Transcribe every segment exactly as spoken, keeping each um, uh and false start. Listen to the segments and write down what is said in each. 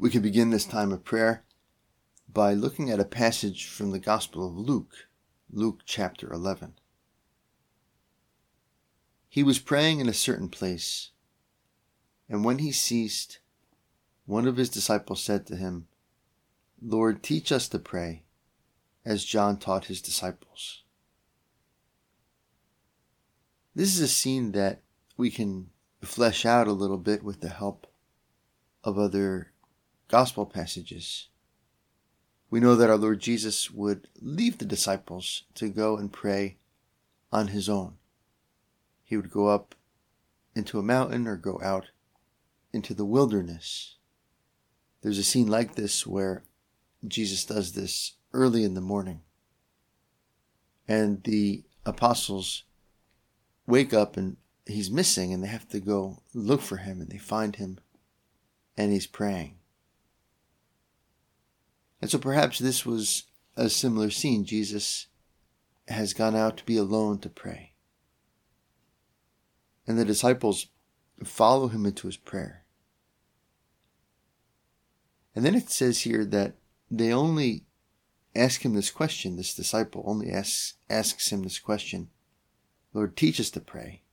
We can begin this time of prayer by looking at a passage from the Gospel of Luke, Luke chapter eleven. He was praying in a certain place, and when he ceased, one of his disciples said to him, "Lord, teach us to pray, as John taught his disciples." This is a scene that we can flesh out a little bit with the help of other gospel passages. We know that our Lord Jesus would leave the disciples to go and pray on his own. He would go up into a mountain or go out into the wilderness. There's a scene like this where Jesus does this early in the morning, and the apostles wake up and he's missing, and they have to go look for him, and they find him, and he's praying. And so perhaps this was a similar scene. Jesus has gone out to be alone to pray, and the disciples follow him into his prayer. And then it says here that they only ask him this question. This disciple only asks, asks him this question, "Lord, teach us to pray,"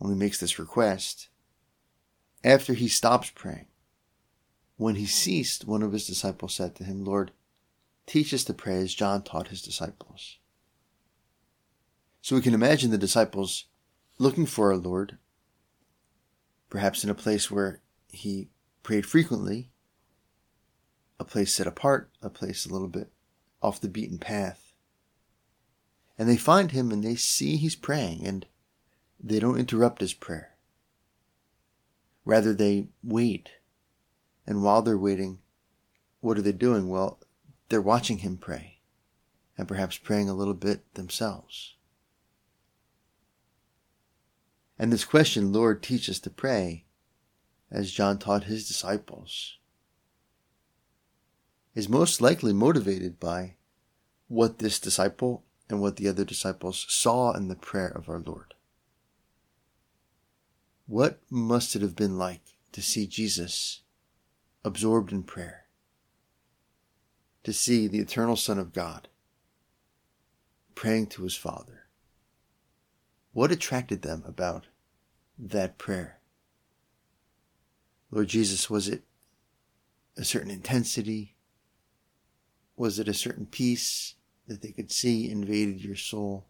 only makes this request after he stops praying. When he ceased, one of his disciples said to him, "Lord, teach us to pray as John taught his disciples." So we can imagine the disciples looking for our Lord, perhaps in a place where he prayed frequently, a place set apart, a place a little bit off the beaten path. And they find him and they see he's praying, and they don't interrupt his prayer. Rather, they wait. And while they're waiting, what are they doing? Well, they're watching him pray, and perhaps praying a little bit themselves. And this question, "Lord, teach us to pray, as John taught his disciples," is most likely motivated by what this disciple and what the other disciples saw in the prayer of our Lord. What must it have been like to see Jesus absorbed in prayer, to see the eternal Son of God praying to his Father? What attracted them about that prayer? Lord Jesus, was it a certain intensity? Was it a certain peace that they could see invaded your soul?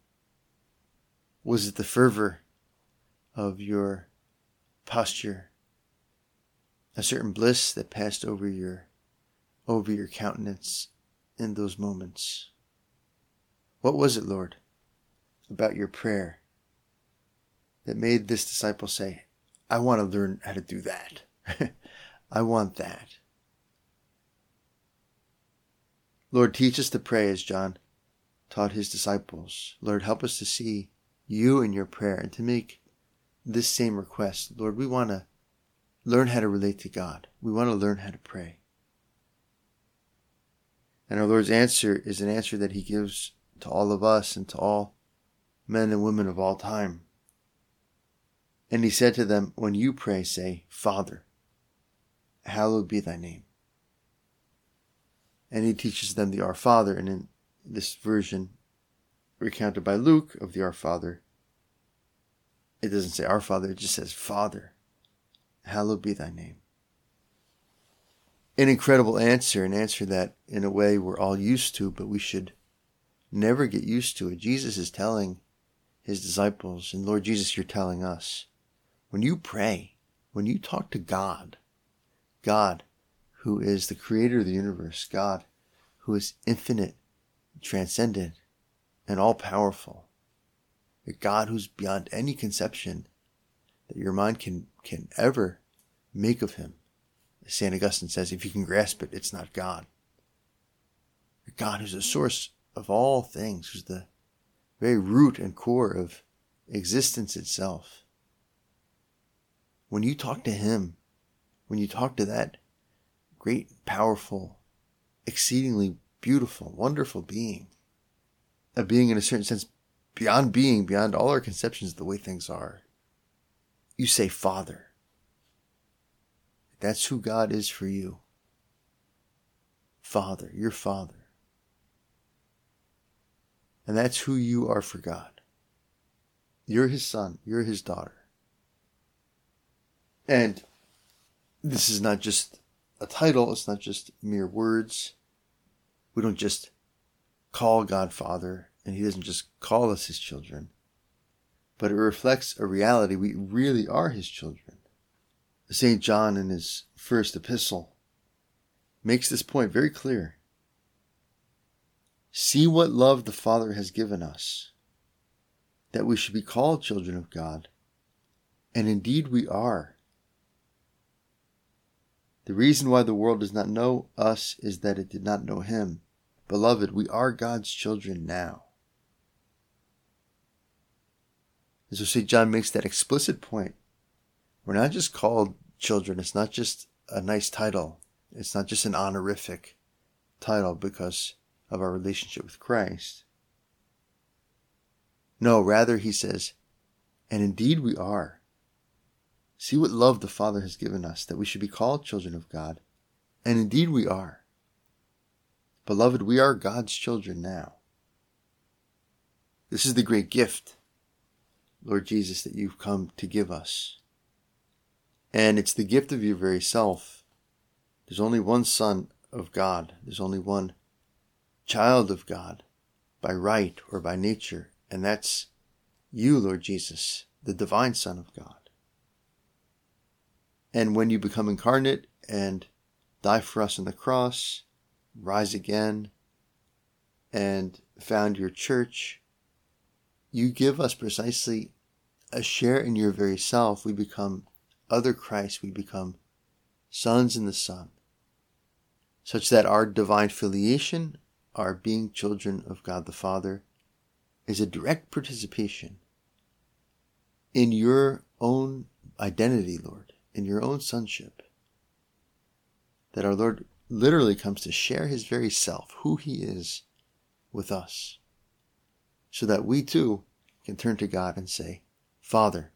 Was it the fervor of your posture? A certain bliss that passed over your, over your countenance in those moments? What was it, Lord, about your prayer that made this disciple say, "I want to learn how to do that. I want that." Lord, teach us to pray as John taught his disciples. Lord, help us to see you in your prayer and to make this same request. Lord, we want to learn how to relate to God. We want to learn how to pray. And our Lord's answer is an answer that he gives to all of us and to all men and women of all time. And he said to them, "When you pray, say, 'Father, hallowed be thy name.'" And he teaches them the Our Father. And in this version recounted by Luke of the Our Father, it doesn't say Our Father, it just says, "Father, hallowed be thy name." An incredible answer, an answer that in a way we're all used to, but we should never get used to it. Jesus is telling his disciples, and Lord Jesus, you're telling us, when you pray, when you talk to God, God, who is the creator of the universe, God, who is infinite, transcendent, and all-powerful, a God who's beyond any conception, that your mind can can ever make of him. As Saint Augustine says, if you can grasp it, it's not God. God who's the source of all things, who's the very root and core of existence itself. When you talk to him, when you talk to that great, powerful, exceedingly beautiful, wonderful being, a being in a certain sense beyond being, beyond all our conceptions of the way things are, you say, Father. That's who God is for you. Father, your Father. And that's who you are for God. You're his son. You're his daughter. And this is not just a title. It's not just mere words. We don't just call God Father, and he doesn't just call us his children. But it reflects a reality. We really are his children. Saint John, in his first epistle, makes this point very clear. See what love the Father has given us, that we should be called children of God, and indeed we are. The reason why the world does not know us is that it did not know him. Beloved, we are God's children now. And so Saint John makes that explicit point. We're not just called children. It's not just a nice title. It's not just an honorific title because of our relationship with Christ. No, rather, he says, and indeed we are. See what love the Father has given us, that we should be called children of God, and indeed we are. Beloved, we are God's children now. This is the great gift, Lord Jesus, that you've come to give us. And it's the gift of your very self. There's only one Son of God. There's only one child of God by right or by nature, and that's you, Lord Jesus, the divine Son of God. And when you become incarnate and die for us on the cross, rise again, and found your church, you give us precisely a share in your very self. We become other Christ. We become sons in the Son, such that our divine filiation, our being children of God the Father, is a direct participation in your own identity, Lord, in your own sonship, that our Lord literally comes to share his very self, who he is, with us, so that we too can turn to God and say, Father,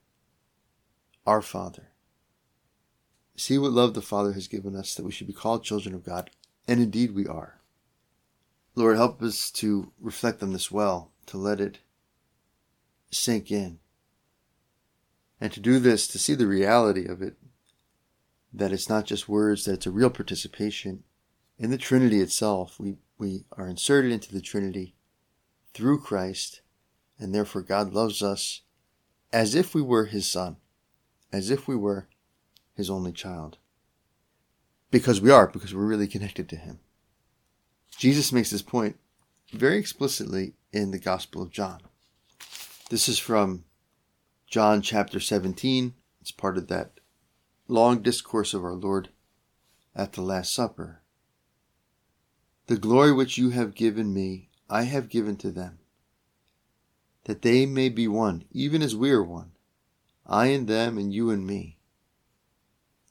our Father. See what love the Father has given us, that we should be called children of God, and indeed we are. Lord, help us to reflect on this well, to let it sink in. And to do this, to see the reality of it, that it's not just words, that it's a real participation in the Trinity itself. We, we are inserted into the Trinity through Christ, and therefore God loves us as if we were his Son, as if we were his only child. Because we are, because we're really connected to him. Jesus makes this point very explicitly in the Gospel of John. This is from John chapter seventeen. It's part of that long discourse of our Lord at the Last Supper. The glory which you have given me, I have given to them, that they may be one, even as we are one, I in them and you in me,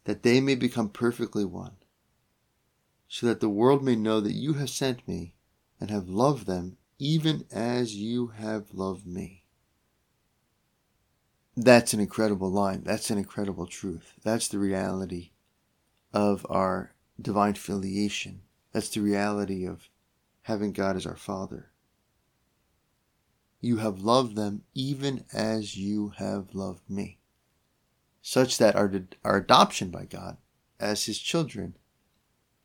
that they may become perfectly one, so that the world may know that you have sent me and have loved them even as you have loved me. That's an incredible line. That's an incredible truth. That's the reality of our divine filiation. That's the reality of having God as our Father. You have loved them even as you have loved me, such that our, our adoption by God as his children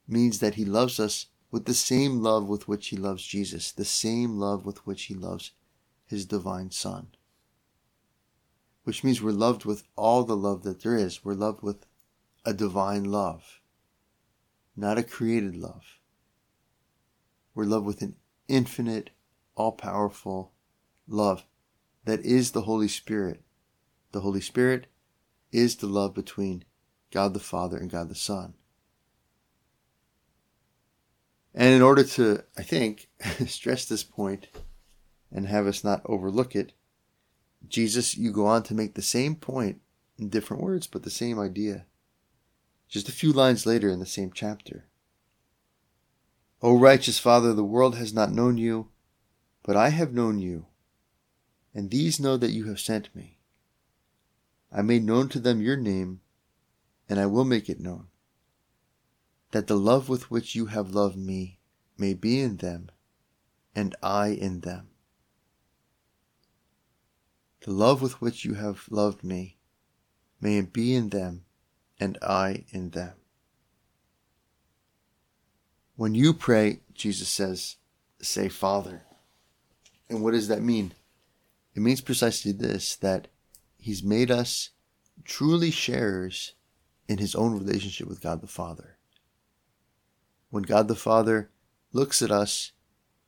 means that he loves us with the same love with which he loves Jesus, the same love with which he loves his divine Son. Which means we're loved with all the love that there is. We're loved with a divine love, not a created love. We're loved with an infinite, all-powerful love that is the Holy Spirit. The Holy Spirit is the love between God the Father and God the Son. And in order to, I think, stress this point and have us not overlook it, Jesus, you go on to make the same point in different words, but the same idea, just a few lines later in the same chapter. O righteous Father, the world has not known you, but I have known you, and these know that you have sent me. I made known to them your name, and I will make it known, that the love with which you have loved me may be in them, and I in them. The love with which you have loved me may be in them, and I in them. When you pray, Jesus says, say, Father. And what does that mean? It means precisely this, that he's made us truly sharers in his own relationship with God the Father. When God the Father looks at us,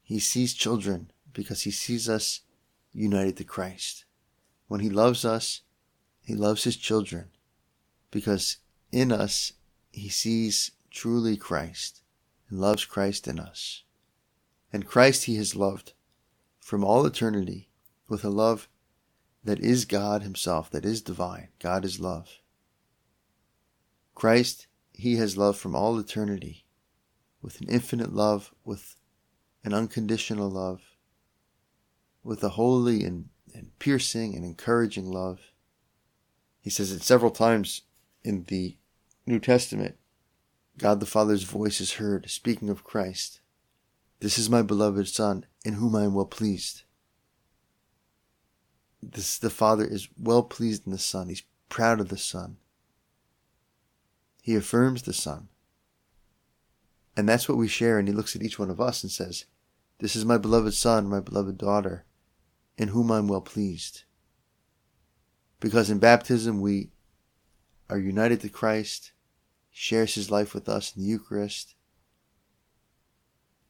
he sees children because he sees us united to Christ. When he loves us, he loves his children because in us he sees truly Christ and loves Christ in us. And Christ he has loved from all eternity with a love that is God himself, that is divine. God is love. Christ he has loved from all eternity, with an infinite love, with an unconditional love, with a holy and, and piercing and encouraging love. He says it several times in the New Testament. God the Father's voice is heard, speaking of Christ. This is my beloved Son, in whom I am well pleased. This, the Father is well pleased in the Son. He's proud of the Son. He affirms the Son. And that's what we share. And he looks at each one of us and says, this is my beloved son, my beloved daughter, in whom I'm well pleased. Because in baptism, we are united to Christ, shares his life with us in the Eucharist.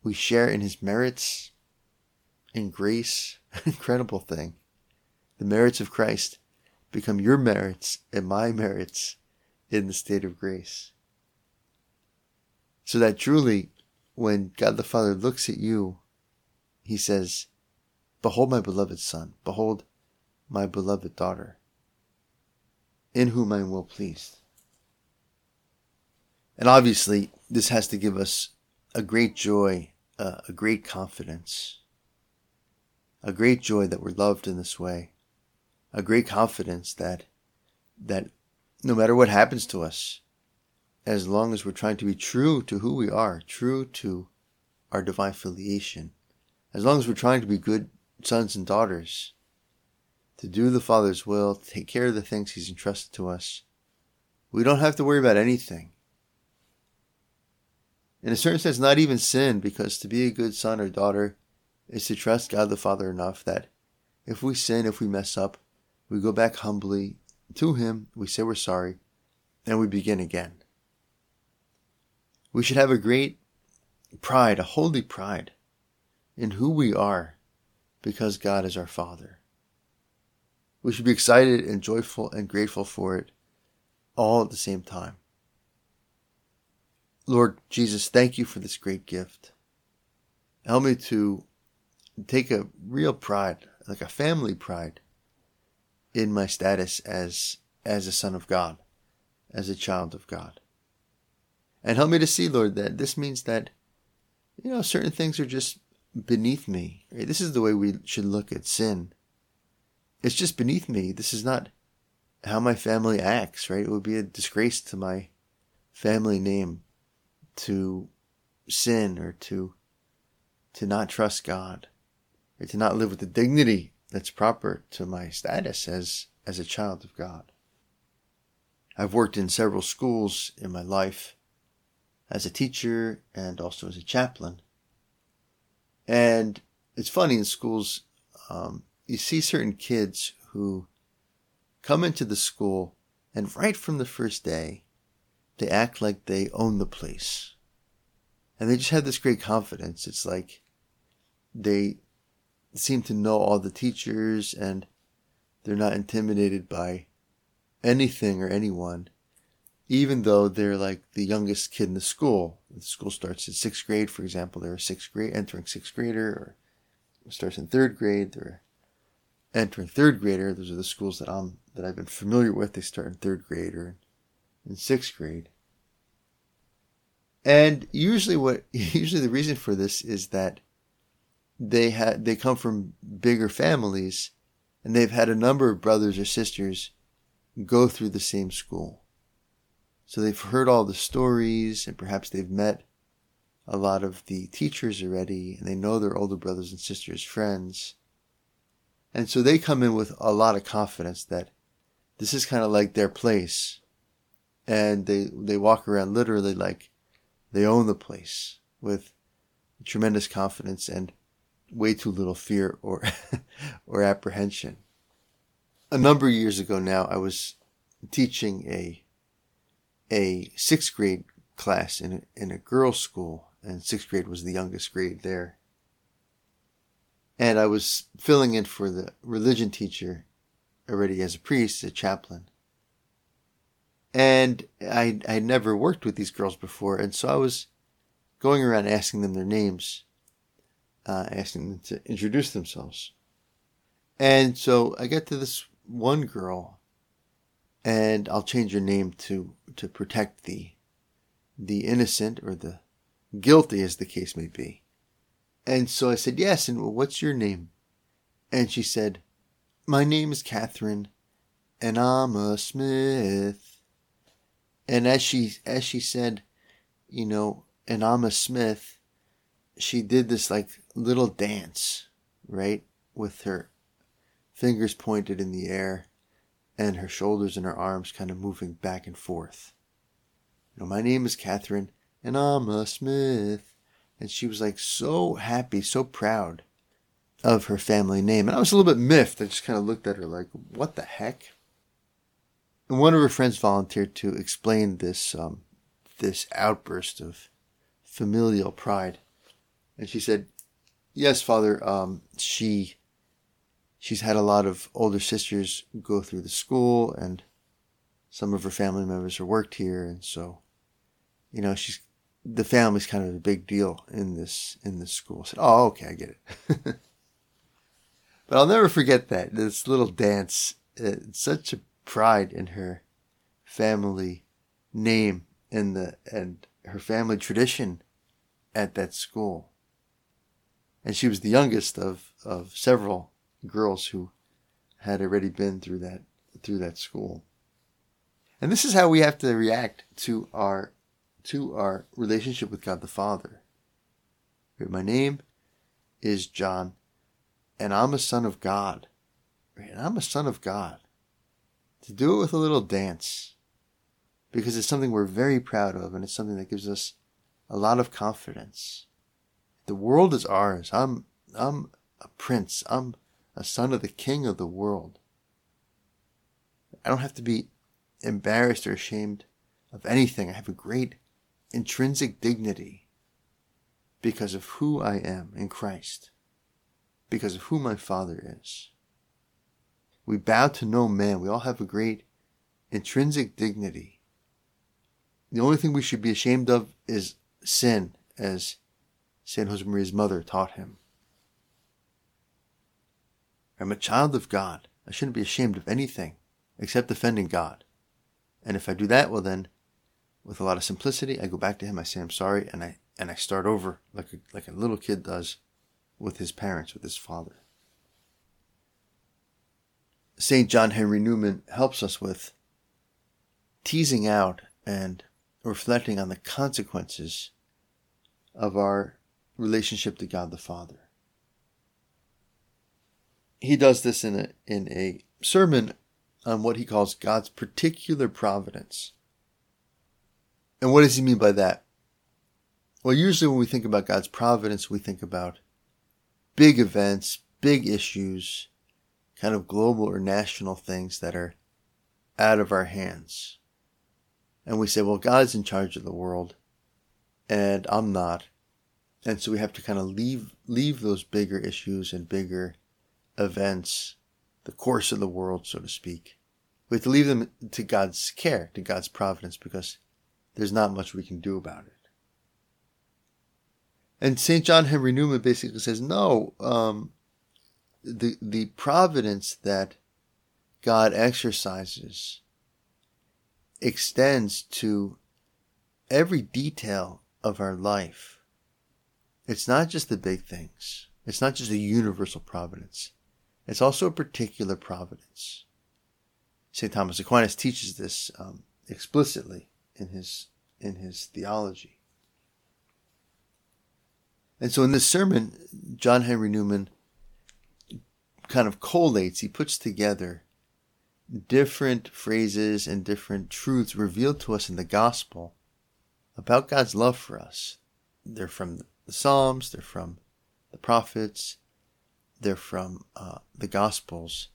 We share in his merits, in grace, an incredible thing. The merits of Christ become your merits and my merits in the state of grace. So that truly, when God the Father looks at you, he says, behold my beloved son, behold my beloved daughter, in whom I am well pleased. And obviously, this has to give us a great joy, uh, a great confidence, a great joy that we're loved in this way, a great confidence that, that no matter what happens to us, as long as we're trying to be true to who we are, true to our divine filiation, as long as we're trying to be good sons and daughters, to do the Father's will, to take care of the things he's entrusted to us, we don't have to worry about anything. In a certain sense, not even sin, because to be a good son or daughter is to trust God the Father enough that if we sin, if we mess up, we go back humbly to him, we say we're sorry, and we begin again. We should have a great pride, a holy pride in who we are because God is our Father. We should be excited and joyful and grateful for it all at the same time. Lord Jesus, thank you for this great gift. Help me to take a real pride, like a family pride, in my status as, as a son of God, as a child of God. And help me to see, Lord, that this means that, you know, certain things are just beneath me. Right? This is the way we should look at sin. It's just beneath me. This is not how my family acts, right? It would be a disgrace to my family name to sin or to to not trust God or to not live with the dignity that's proper to my status as, as a child of God. I've worked in several schools in my life, as a teacher and also as a chaplain. And it's funny, in schools, um, you see certain kids who come into the school and right from the first day, they act like they own the place. And they just have this great confidence. It's like they seem to know all the teachers and they're not intimidated by anything or anyone, even though they're like the youngest kid in the school. The school starts in sixth grade, for example. They're a sixth grade, entering sixth grader, or starts in third grade. They're entering third grader. Those are the schools that I'm that I've been familiar with. They start in third grade or in sixth grade. And usually, what usually the reason for this is that they had they come from bigger families, and they've had a number of brothers or sisters go through the same school. So they've heard all the stories, and perhaps they've met a lot of the teachers already, and they know their older brothers and sisters, friends. And so they come in with a lot of confidence that this is kind of like their place. And they, they walk around literally like they own the place with tremendous confidence and way too little fear or, or apprehension. A number of years ago now, I was teaching a a sixth grade class in a, in a girls' school, and sixth grade was the youngest grade there. And I was filling in for the religion teacher already as a priest, a chaplain. And I I never worked with these girls before, and so I was going around asking them their names, uh, asking them to introduce themselves. And so I get to this one girl, and I'll change your name to, to protect the, the innocent or the guilty, as the case may be. And so I said, yes, and well, what's your name? And she said, my name is Catherine, and I'm a Smith. And as she, as she said, you know, and I'm a Smith, she did this like little dance, right? With her fingers pointed in the air, and her shoulders and her arms kind of moving back and forth. You know, my name is Catherine, and I'm a Smith. And she was like so happy, so proud of her family name. And I was a little bit miffed. I just kind of looked at her like, what the heck? And one of her friends volunteered to explain this, um, this outburst of familial pride. And she said, yes, Father, um, she... She's had a lot of older sisters go through the school, and some of her family members have worked here. And so, you know, she's, the family's kind of a big deal in this, in this school. I said, oh, okay, I get it. But I'll never forget that, this little dance, it's such a pride in her family name and the, and her family tradition at that school. And she was the youngest of, of several girls who had already been through that through that school. And this is how we have to react to our to our relationship with God the Father. My name is John, and I'm a son of God. And I'm a son of God. To do it with a little dance, because it's something we're very proud of, and it's something that gives us a lot of confidence. The world is ours. I'm I'm a prince. I'm a son of the King of the world. I don't have to be embarrassed or ashamed of anything. I have a great intrinsic dignity because of who I am in Christ, because of who my Father is. We bow to no man. We all have a great intrinsic dignity. The only thing we should be ashamed of is sin, as Saint Josemaria's mother taught him. I'm a child of God. I shouldn't be ashamed of anything except offending God. And if I do that, well then, with a lot of simplicity, I go back to him, I say I'm sorry, and I and I start over like a, like a little kid does with his parents, with his father. Saint John Henry Newman helps us with teasing out and reflecting on the consequences of our relationship to God the Father. He does this in a in a sermon on what he calls God's particular providence. And what does he mean by that? Well, usually when we think about God's providence, we think about big events, big issues, kind of global or national things that are out of our hands. And we say, well, God's in charge of the world, and I'm not. And so we have to kind of leave leave those bigger issues and bigger events, the course of the world, so to speak, We have to leave them to God's care, to God's providence, because there's not much we can do about it. And Saint John Henry Newman basically says, no, um, the the providence that God exercises extends to every detail of our life. It's not just the big things. It's not just a universal providence. It's also a particular providence. Saint Thomas Aquinas teaches this um, explicitly in his in his theology. And so in this sermon, John Henry Newman kind of collates, he puts together different phrases and different truths revealed to us in the gospel about God's love for us. They're from the Psalms, they're from the prophets, they're from uh, the Gospels,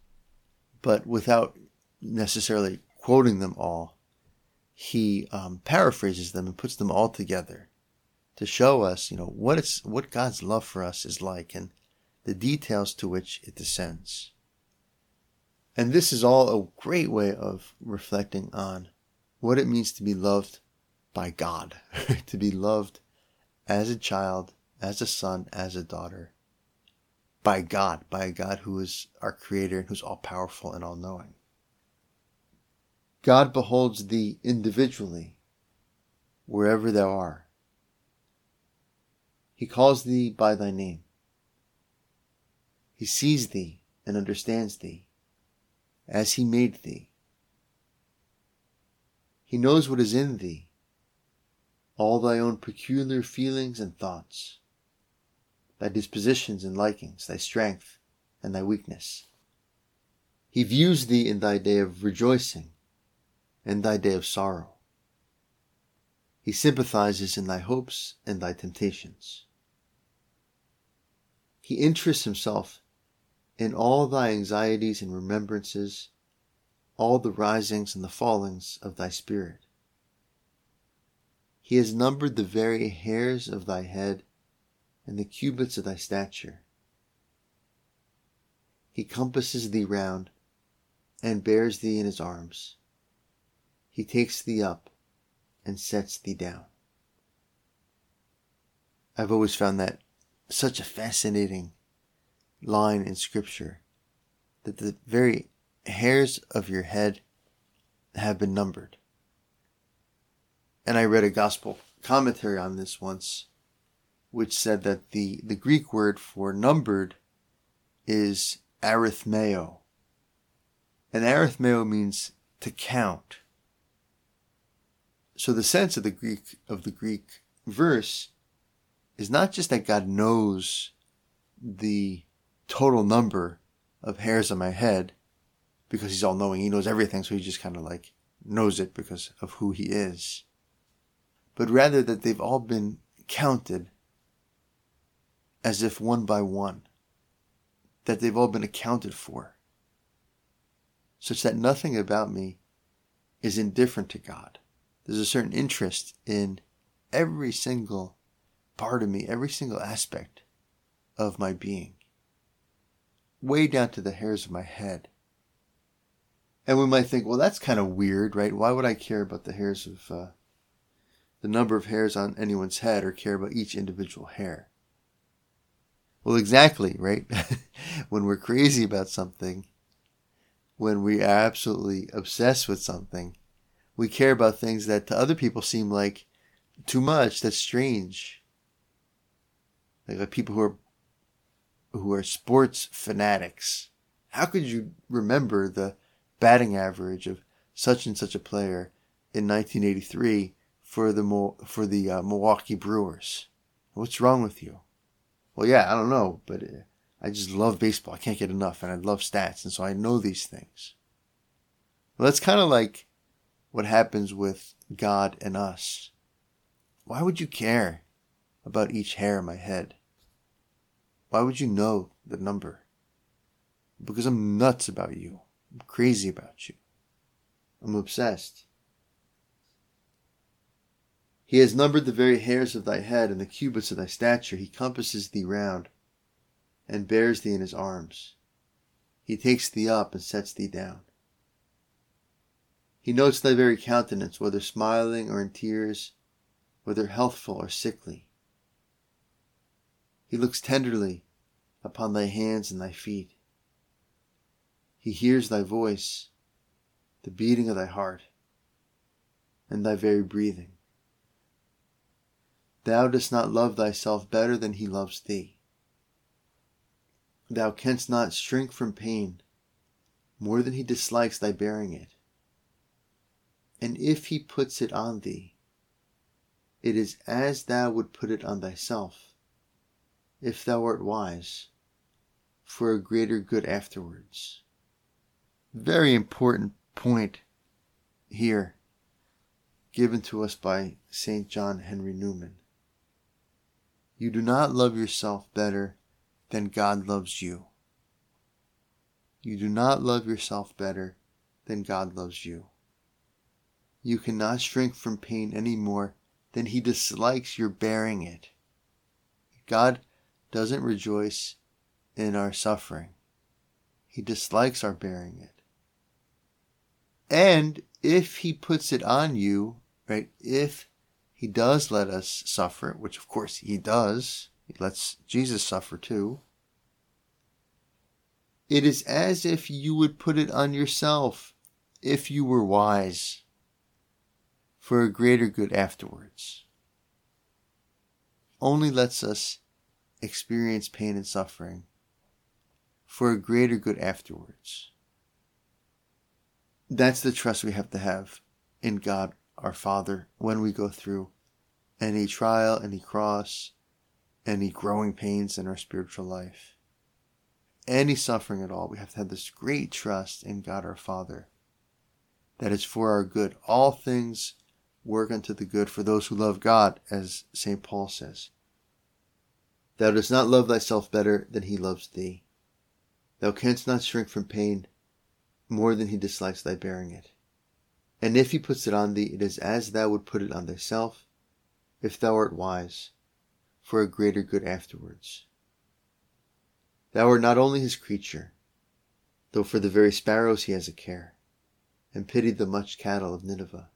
but without necessarily quoting them all, he um, paraphrases them and puts them all together to show us, you know, what it's what God's love for us is like and the details to which it descends. And this is all a great way of reflecting on what it means to be loved by God, to be loved as a child, as a son, as a daughter, by God, by a God who is our creator and who's all-powerful and all-knowing. God beholds thee individually, wherever thou art. He calls thee by thy name. He sees thee and understands thee, as he made thee. He knows what is in thee, all thy own peculiar feelings and thoughts, thy dispositions and likings, thy strength and thy weakness. He views thee in thy day of rejoicing and thy day of sorrow. He sympathizes in thy hopes and thy temptations. He interests himself in all thy anxieties and remembrances, all the risings and the fallings of thy spirit. He has numbered the very hairs of thy head and the cubits of thy stature. He compasses thee round and bears thee in his arms. He takes thee up and sets thee down. I've always found that such a fascinating line in Scripture, that the very hairs of your head have been numbered. And I read a gospel commentary on this once, which said that the, the Greek word for numbered is arithmeo. And arithmeo means to count. So the sense of the Greek of the Greek verse is not just that God knows the total number of hairs on my head, because he's all-knowing, he knows everything, so he just kind of like knows it because of who he is, but rather that they've all been counted as if one by one, that they've all been accounted for, such that nothing about me is indifferent to God. There's a certain interest in every single part of me, every single aspect of my being, way down to the hairs of my head. And we might think, well, that's kind of weird, right? Why would I care about the hairs of, uh, the number of hairs on anyone's head, or care about each individual hair? Well, exactly, right? When we're crazy about something, when we are absolutely obsessed with something, we care about things that to other people seem like too much, that's strange. Like, like people who are who are sports fanatics. How could you remember the batting average of such and such a player in nineteen eighty-three for the Mo- for the uh, Milwaukee Brewers? What's wrong with you? Well, yeah, I don't know, but I just love baseball. I can't get enough, and I love stats, and so I know these things. Well, that's kind of like what happens with God and us. Why would you care about each hair in my head? Why would you know the number? Because I'm nuts about you. I'm crazy about you. I'm obsessed. He has numbered the very hairs of thy head and the cubits of thy stature. He compasses thee round and bears thee in his arms. He takes thee up and sets thee down. He notes thy very countenance, whether smiling or in tears, whether healthful or sickly. He looks tenderly upon thy hands and thy feet. He hears thy voice, the beating of thy heart, and thy very breathing. Thou dost not love thyself better than he loves thee. Thou canst not shrink from pain more than he dislikes thy bearing it. And if he puts it on thee, it is as thou would put it on thyself, if thou art wise, for a greater good afterwards. Very important point here, given to us by Saint John Henry Newman. You do not love yourself better than God loves you. You do not love yourself better than God loves you. You cannot shrink from pain any more than he dislikes your bearing it. God doesn't rejoice in our suffering. He dislikes our bearing it. And if he puts it on you, right, if he does let us suffer, which of course he does, he lets Jesus suffer too, it is as if you would put it on yourself if you were wise, for a greater good afterwards. Only lets us experience pain and suffering for a greater good afterwards. That's the trust we have to have in God our Father when we go through any trial, any cross, any growing pains in our spiritual life. Any suffering at all, we have to have this great trust in God our Father that is for our good. All things work unto the good for those who love God, as Saint Paul says. Thou dost not love thyself better than he loves thee. Thou canst not shrink from pain more than he dislikes thy bearing it. And if he puts it on thee, it is as thou would put it on thyself, if thou art wise, for a greater good afterwards. Thou art not only his creature, though for the very sparrows he has a care, and pitied the much cattle of Nineveh.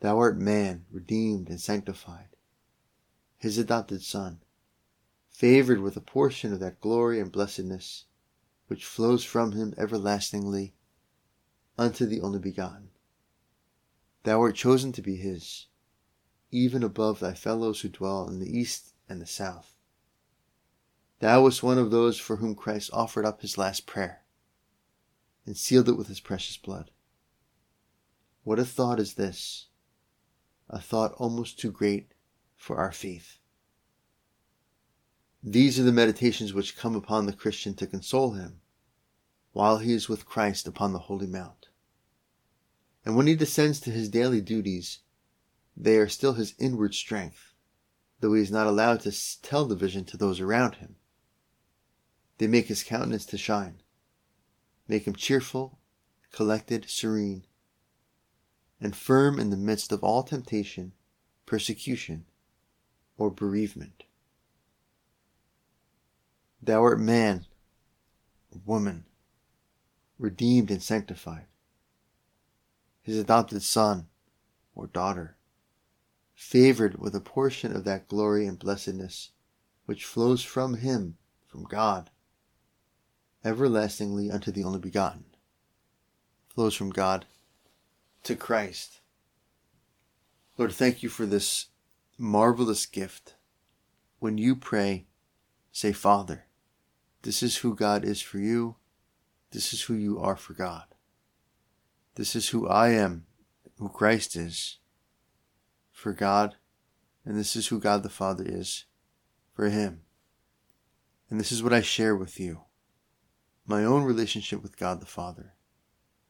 Thou art man, redeemed and sanctified, his adopted son, favored with a portion of that glory and blessedness which flows from him everlastingly unto the only begotten. Thou art chosen to be his, even above thy fellows who dwell in the east and the south. Thou wast one of those for whom Christ offered up his last prayer and sealed it with his precious blood. What a thought is this, a thought almost too great for our faith. These are the meditations which come upon the Christian to console him while he is with Christ upon the Holy Mount. And when he descends to his daily duties, they are still his inward strength, though he is not allowed to tell the vision to those around him. They make his countenance to shine, make him cheerful, collected, serene, and firm in the midst of all temptation, persecution, or bereavement. Thou art man, woman, redeemed and sanctified, his adopted son or daughter, favored with a portion of that glory and blessedness which flows from him, from God, everlastingly unto the only begotten, flows from God to Christ. Lord, thank you for this marvelous gift. When you pray, say, Father, this is who God is for you. This is who you are for God. This is who I am, who Christ is for God. And this is who God the Father is for him. And this is what I share with you. My own relationship with God the Father.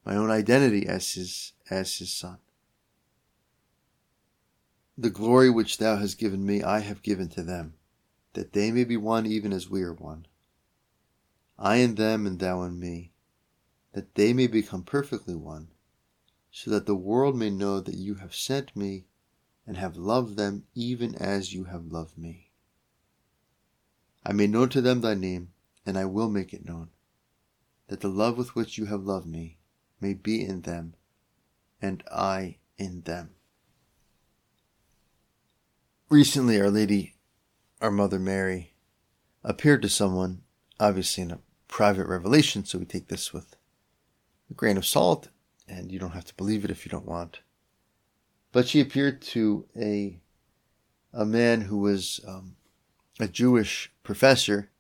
My own identity as his, as his son. The glory which thou hast given me, I have given to them, that they may be one even as we are one. I in them and thou in me, that they may become perfectly one, so that the world may know that you have sent me and have loved them even as you have loved me. I made known to them thy name, and I will make it known, that the love with which you have loved me may be in them and I in them. Recently, Our Lady, our Mother Mary, appeared to someone, obviously in a private revelation, so we take this with a grain of salt, and you don't have to believe it if you don't want. But she appeared to a a man who was um, a Jewish professor.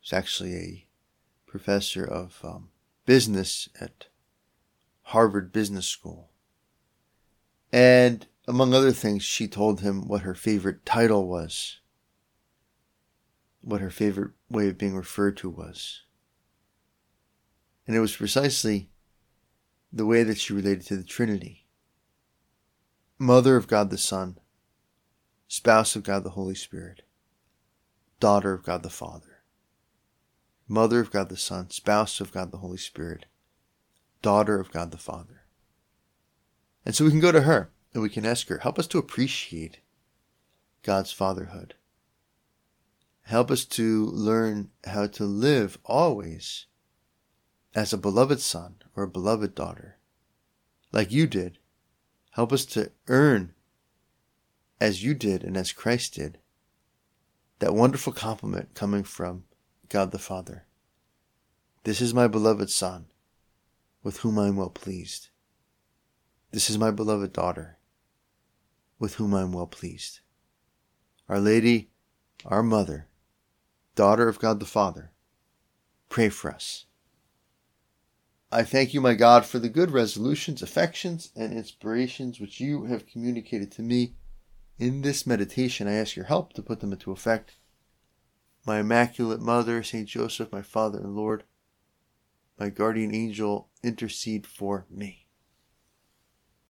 He was actually a professor of um, business at Harvard Business School. And among other things, she told him what her favorite title was, what her favorite way of being referred to was. And it was precisely the way that she related to the Trinity. Mother of God the Son, spouse of God the Holy Spirit, daughter of God the Father. Mother of God the Son, spouse of God the Holy Spirit, daughter of God the Father. And so we can go to her and we can ask her, help us to appreciate God's fatherhood. Help us to learn how to live always as a beloved son or a beloved daughter, like you did. Help us to earn, as you did and as Christ did, that wonderful compliment coming from God the Father. This is my beloved son, with whom I am well pleased. This is my beloved daughter, with whom I am well pleased. Our Lady, our Mother, daughter of God the Father, pray for us. I thank you, my God, for the good resolutions, affections, and inspirations which you have communicated to me in this meditation. I ask your help to put them into effect. My Immaculate Mother, Saint Joseph, my Father and Lord, my guardian angel, intercede for me.